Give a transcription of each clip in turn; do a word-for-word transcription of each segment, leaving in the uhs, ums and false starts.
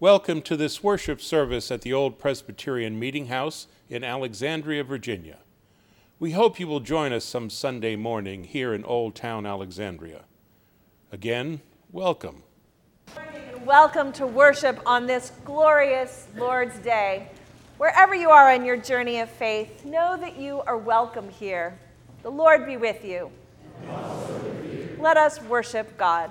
Welcome to this worship service at the Old Presbyterian Meeting House in Alexandria, Virginia. We hope you will join us some Sunday morning here in Old Town Alexandria. Again, welcome. Welcome to worship on this glorious Lord's Day. Wherever you are on your journey of faith, know that you are welcome here. The Lord be with you. And also with you. Let us worship God.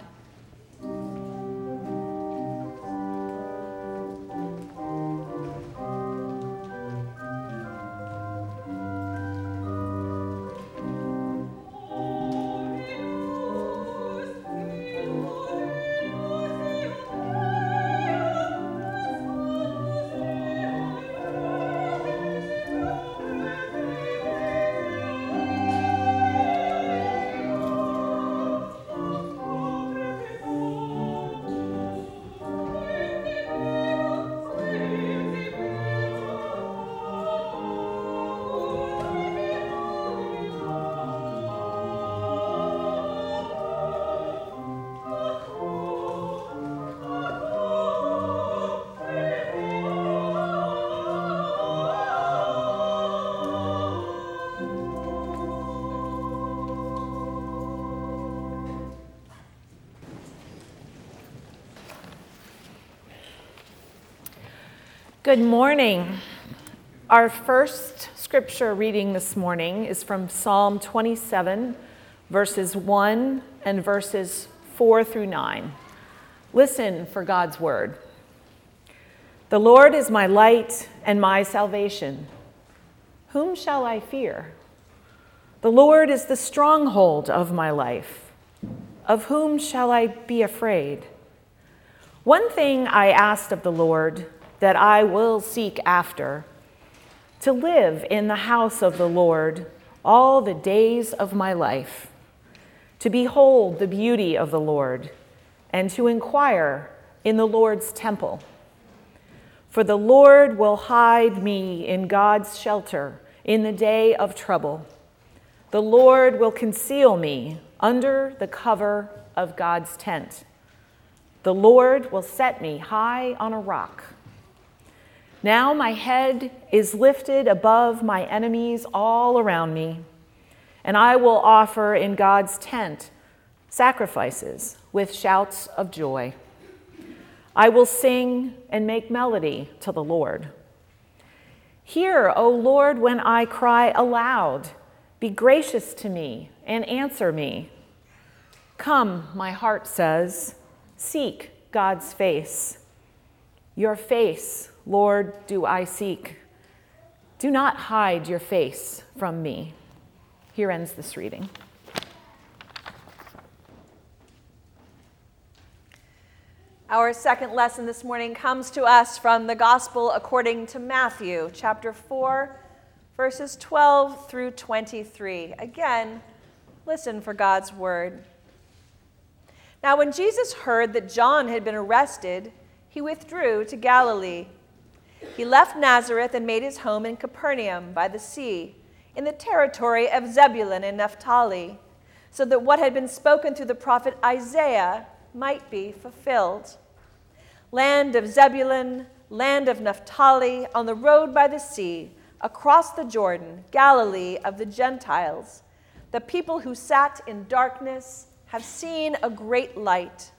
Good morning. Our first scripture reading this morning is from Psalm twenty-seven, verses one and verses four through nine. Listen for God's word. The Lord is my light and my salvation. Whom shall I fear? The Lord is the stronghold of my life. Of whom shall I be afraid? One thing I asked of the Lord, that I will seek after, to live in the house of the Lord all the days of my life, to behold the beauty of the Lord, and to inquire in the Lord's temple. For the Lord will hide me in God's shelter in the day of trouble. The Lord will conceal me under the cover of God's tent. The Lord will set me high on a rock. Now my head is lifted above my enemies all around me, and I will offer in God's tent sacrifices with shouts of joy. I will sing and make melody to the Lord. Hear, O Lord, when I cry aloud. Be gracious to me and answer me. Come, my heart says, seek God's face. Your face, Lord, do I seek. Do not hide your face from me. Here ends this reading. Our second lesson this morning comes to us from the Gospel according to Matthew, chapter four, verses twelve through twenty-three. Again, listen for God's word. Now, when Jesus heard that John had been arrested, he withdrew to Galilee. He left Nazareth and made his home in Capernaum by the sea, in the territory of Zebulun and Naphtali, so that what had been spoken through the prophet Isaiah might be fulfilled. Land of Zebulun, land of Naphtali, on the road by the sea, across the Jordan, Galilee of the Gentiles, the people who sat in darkness have seen a great light.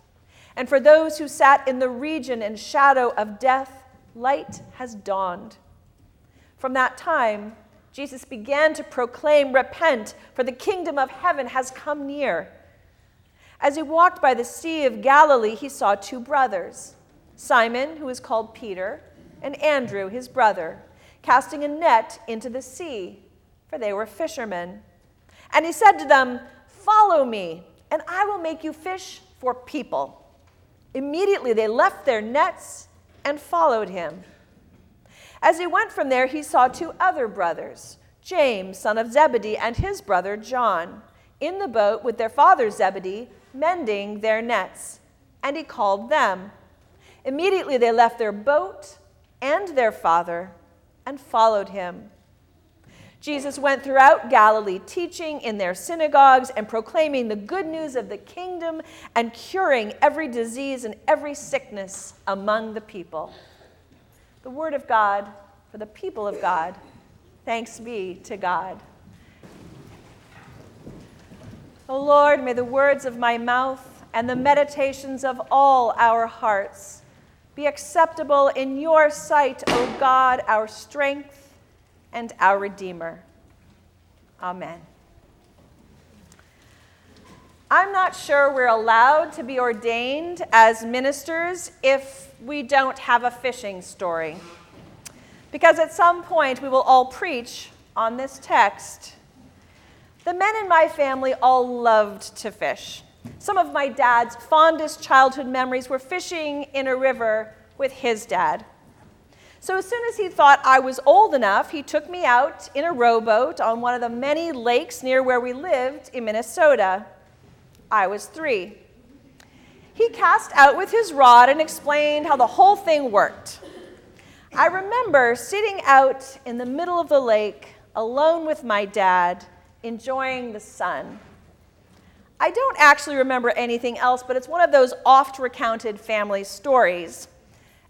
And for those who sat in the region and shadow of death, light has dawned. From that time, Jesus began to proclaim, "Repent, for the kingdom of heaven has come near." As he walked by the Sea of Galilee, he saw two brothers, Simon, who is called Peter, and Andrew, his brother, casting a net into the sea, for they were fishermen. And he said to them, "Follow me, and I will make you fish for people." Immediately they left their nets and followed him. As he went from there, he saw two other brothers, James, son of Zebedee, and his brother John, in the boat with their father Zebedee, mending their nets, and he called them. Immediately they left their boat and their father and followed him. Jesus went throughout Galilee, teaching in their synagogues and proclaiming the good news of the kingdom and curing every disease and every sickness among the people. The word of God for the people of God. Thanks be to God. O Lord, may the words of my mouth and the meditations of all our hearts be acceptable in your sight, O God, our strength and our Redeemer. Amen. I'm not sure we're allowed to be ordained as ministers if we don't have a fishing story, because at some point we will all preach on this text. The men in my family all loved to fish. Some of my dad's fondest childhood memories were fishing in a river with his dad. So as soon as he thought I was old enough, he took me out in a rowboat on one of the many lakes near where we lived in Minnesota. I was three. He cast out with his rod and explained how the whole thing worked. I remember sitting out in the middle of the lake, alone with my dad, enjoying the sun. I don't actually remember anything else, but it's one of those oft-recounted family stories.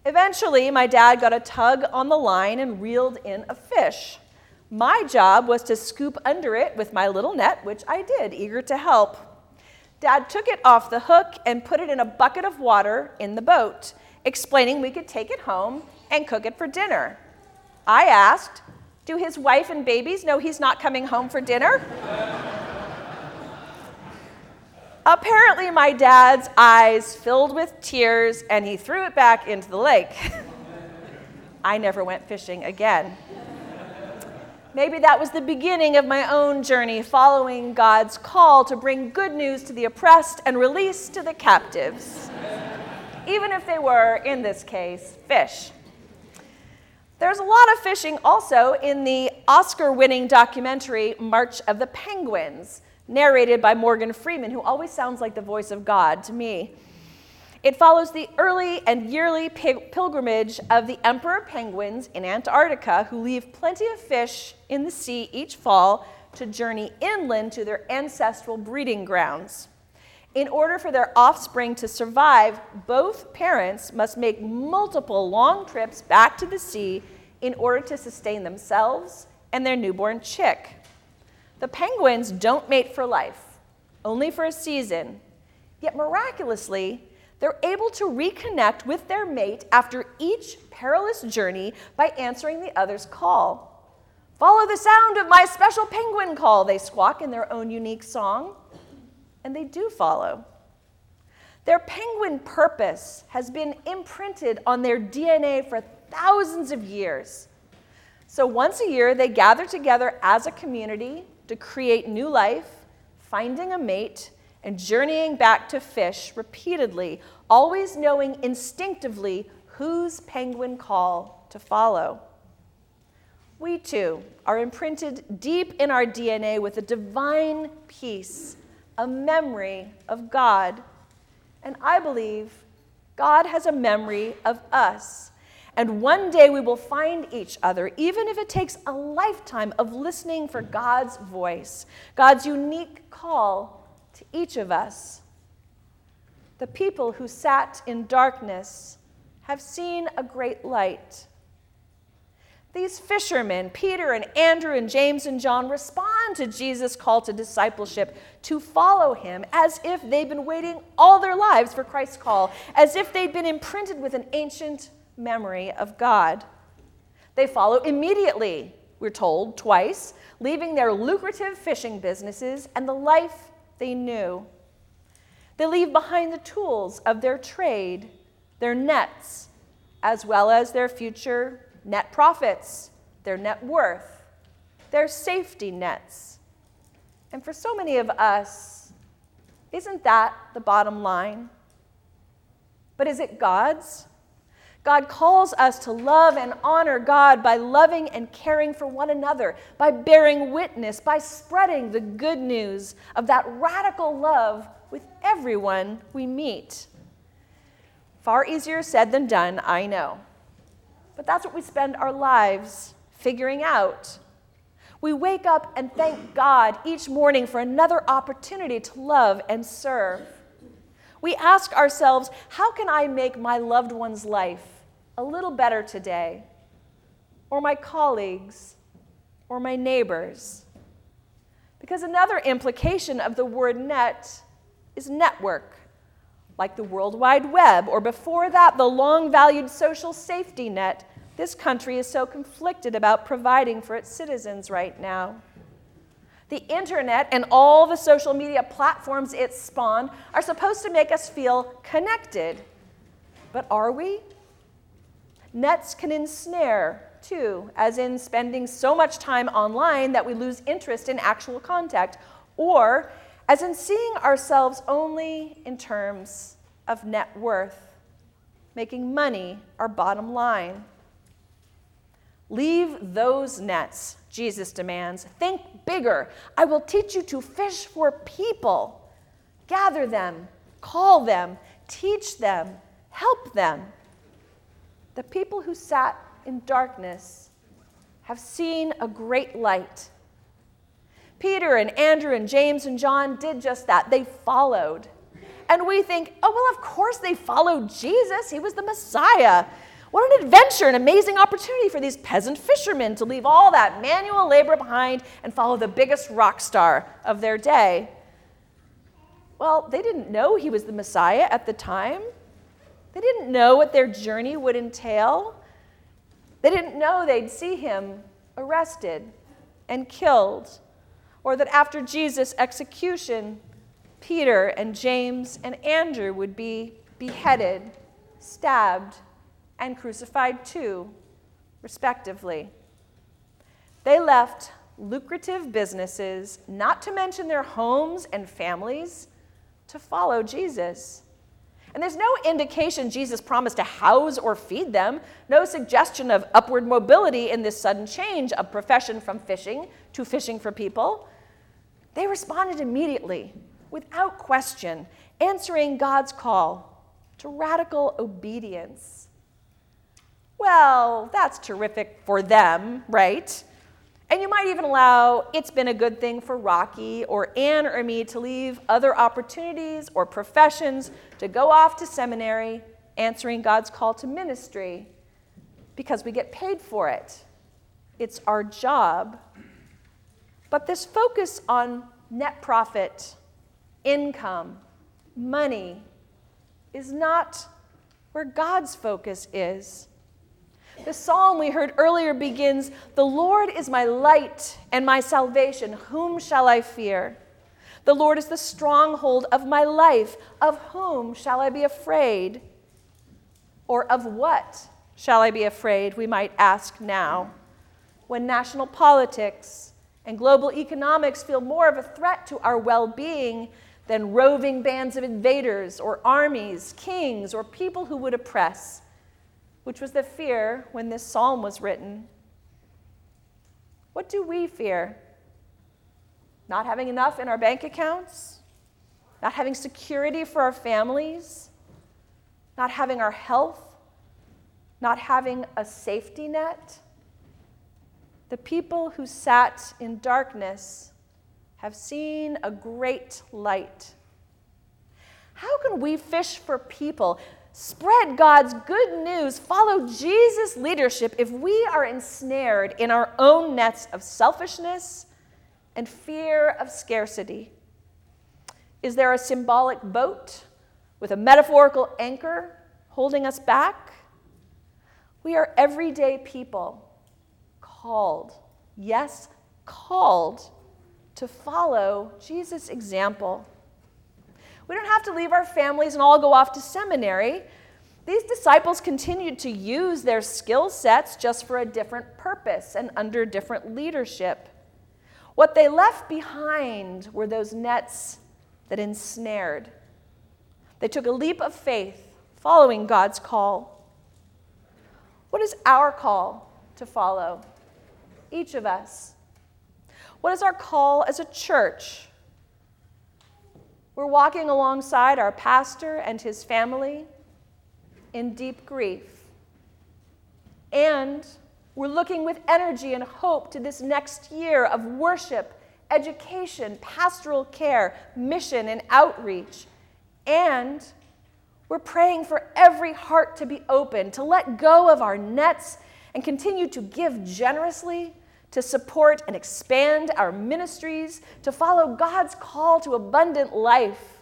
Eventually, my dad got a tug on the line and reeled in a fish. My job was to scoop under it with my little net, which I did, eager to help. Dad took it off the hook and put it in a bucket of water in the boat, explaining we could take it home and cook it for dinner. I asked, "Do his wife and babies know he's not coming home for dinner?" Apparently, my dad's eyes filled with tears, and he threw it back into the lake. I never went fishing again. Maybe that was the beginning of my own journey, following God's call to bring good news to the oppressed and release to the captives, even if they were, in this case, fish. There's a lot of fishing also in the Oscar-winning documentary March of the Penguins, narrated by Morgan Freeman, who always sounds like the voice of God to me. It follows the early and yearly pilgrimage of the emperor penguins in Antarctica, who leave plenty of fish in the sea each fall to journey inland to their ancestral breeding grounds. In order for their offspring to survive, both parents must make multiple long trips back to the sea in order to sustain themselves and their newborn chick. The penguins don't mate for life, only for a season. Yet miraculously, they're able to reconnect with their mate after each perilous journey by answering the other's call. "Follow the sound of my special penguin call," they squawk in their own unique song. And they do follow. Their penguin purpose has been imprinted on their D N A for thousands of years. So once a year, they gather together as a community to create new life, finding a mate, and journeying back to fish repeatedly, always knowing instinctively whose penguin call to follow. We too are imprinted deep in our D N A with a divine peace, a memory of God. And I believe God has a memory of us. And one day we will find each other, even if it takes a lifetime of listening for God's voice, God's unique call to each of us. The people who sat in darkness have seen a great light. These fishermen, Peter and Andrew and James and John, respond to Jesus' call to discipleship, to follow him, as if they've been waiting all their lives for Christ's call, as if they'd been imprinted with an ancient memory of God. They follow immediately, we're told, twice, leaving their lucrative fishing businesses and the life they knew. They leave behind the tools of their trade, their nets, as well as their future net profits, their net worth, their safety nets. And for so many of us, isn't that the bottom line? But is it God's? God calls us to love and honor God by loving and caring for one another, by bearing witness, by spreading the good news of that radical love with everyone we meet. Far easier said than done, I know. But that's what we spend our lives figuring out. We wake up and thank God each morning for another opportunity to love and serve. We ask ourselves, how can I make my loved one's life a little better today? Or my colleagues, or my neighbors? Because another implication of the word net is network, like the World Wide Web, or before that, the long-valued social safety net this country is so conflicted about providing for its citizens right now. The internet and all the social media platforms it spawned are supposed to make us feel connected. But are we? Nets can ensnare, too, as in spending so much time online that we lose interest in actual contact, or as in seeing ourselves only in terms of net worth, making money our bottom line. Leave those nets, Jesus demands. Think bigger. I will teach you to fish for people. Gather them, call them, teach them, help them. The people who sat in darkness have seen a great light. Peter and Andrew and James and John did just that. They followed. And we think, oh, well, of course they followed Jesus. He was the Messiah. What an adventure, an amazing opportunity for these peasant fishermen to leave all that manual labor behind and follow the biggest rock star of their day. Well, they didn't know he was the Messiah at the time. They didn't know what their journey would entail. They didn't know they'd see him arrested and killed, or that after Jesus' execution, Peter and James and Andrew would be beheaded, stabbed, and crucified too, respectively. They left lucrative businesses, not to mention their homes and families, to follow Jesus. And there's no indication Jesus promised to house or feed them, no suggestion of upward mobility in this sudden change of profession from fishing to fishing for people. They responded immediately, without question, answering God's call to radical obedience. Well, that's terrific for them, right? And you might even allow it's been a good thing for Rocky or Anne or me to leave other opportunities or professions to go off to seminary, answering God's call to ministry because we get paid for it. It's our job. But this focus on net profit, income, money is not where God's focus is. The psalm we heard earlier begins, "The Lord is my light and my salvation. Whom shall I fear? The Lord is the stronghold of my life. Of whom shall I be afraid?" Or of what shall I be afraid, we might ask now, when national politics and global economics feel more of a threat to our well-being than roving bands of invaders or armies, kings, or people who would oppress, which was the fear when this psalm was written. What do we fear? Not having enough in our bank accounts? Not having security for our families? Not having our health? Not having a safety net? The people who sat in darkness have seen a great light. How can we fish for people, spread God's good news, follow Jesus' leadership if we are ensnared in our own nets of selfishness and fear of scarcity? Is there a symbolic boat with a metaphorical anchor holding us back? We are everyday people called, yes, called to follow Jesus' example. We don't have to leave our families and all go off to seminary. These disciples continued to use their skill sets just for a different purpose and under different leadership. What they left behind were those nets that ensnared. They took a leap of faith following God's call. What is our call to follow? Each of us. What is our call as a church? We're walking alongside our pastor and his family in deep grief. And We're looking with energy and hope to this next year of worship, education, pastoral care, mission, and outreach. And we're praying for every heart to be open, to let go of our nets and continue to give generously, to support and expand our ministries, to follow God's call to abundant life.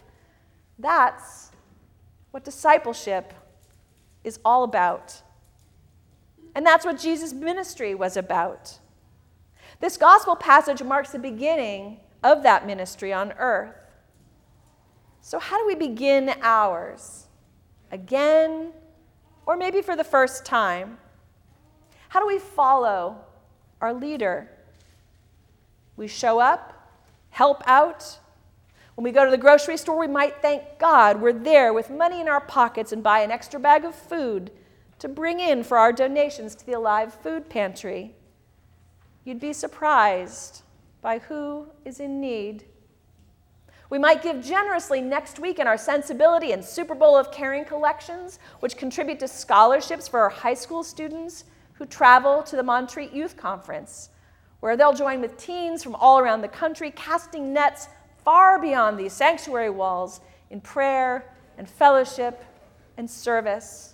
That's what discipleship is all about. And that's what Jesus' ministry was about. This gospel passage marks the beginning of that ministry on earth. So how do we begin ours? Again, or maybe for the first time? How do we follow our leader? We show up, help out. When we go to the grocery store, we might thank God we're there with money in our pockets and buy an extra bag of food to bring in for our donations to the Alive Food Pantry. You'd be surprised by who is in need. We might give generously next week in our Sensibility and Super Bowl of Caring collections, which contribute to scholarships for our high school students who travel to the Montreat Youth Conference, where they'll join with teens from all around the country, casting nets far beyond these sanctuary walls in prayer and fellowship and service.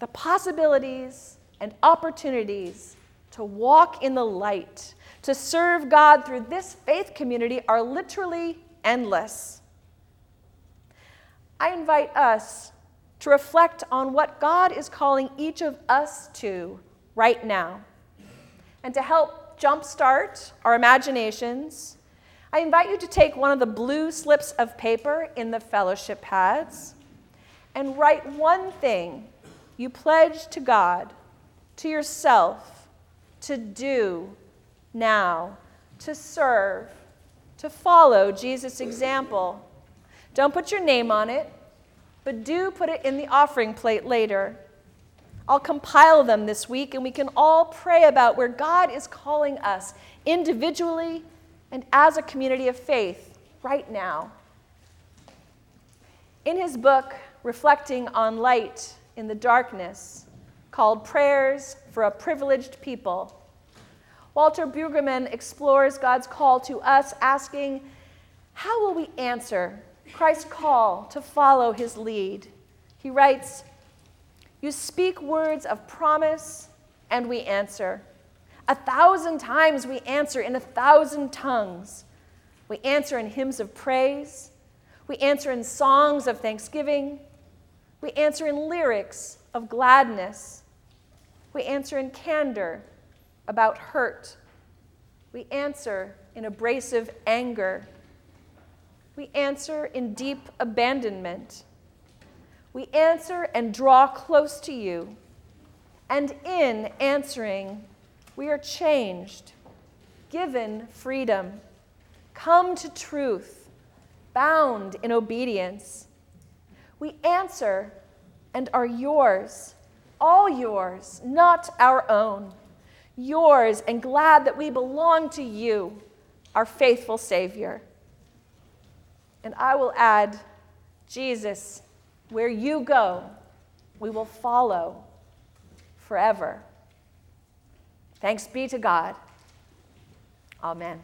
The possibilities and opportunities to walk in the light, to serve God through this faith community are literally endless. I invite us to reflect on what God is calling each of us to right now. And to help jumpstart our imaginations, I invite you to take one of the blue slips of paper in the fellowship pads and write one thing you pledge to God, to yourself, to do now, to serve, to follow Jesus' example. Don't put your name on it, but do put it in the offering plate later. I'll compile them this week, and we can all pray about where God is calling us individually and as a community of faith right now. In his book, Reflecting on Light in the Darkness, called Prayers for a Privileged People, Walter Brueggemann explores God's call to us, asking, how will we answer Christ's call to follow his lead? He writes, you speak words of promise, and we answer. A thousand times we answer in a thousand tongues. We answer in hymns of praise. We answer in songs of thanksgiving. We answer in lyrics of gladness. We answer in candor about hurt. We answer in abrasive anger. We answer in deep abandonment. We answer and draw close to you. And in answering, we are changed, given freedom, come to truth, bound in obedience. We answer and are yours, all yours, not our own. Yours and glad that we belong to you, our faithful Savior. And I will add, Jesus, where you go, we will follow forever. Thanks be to God. Amen.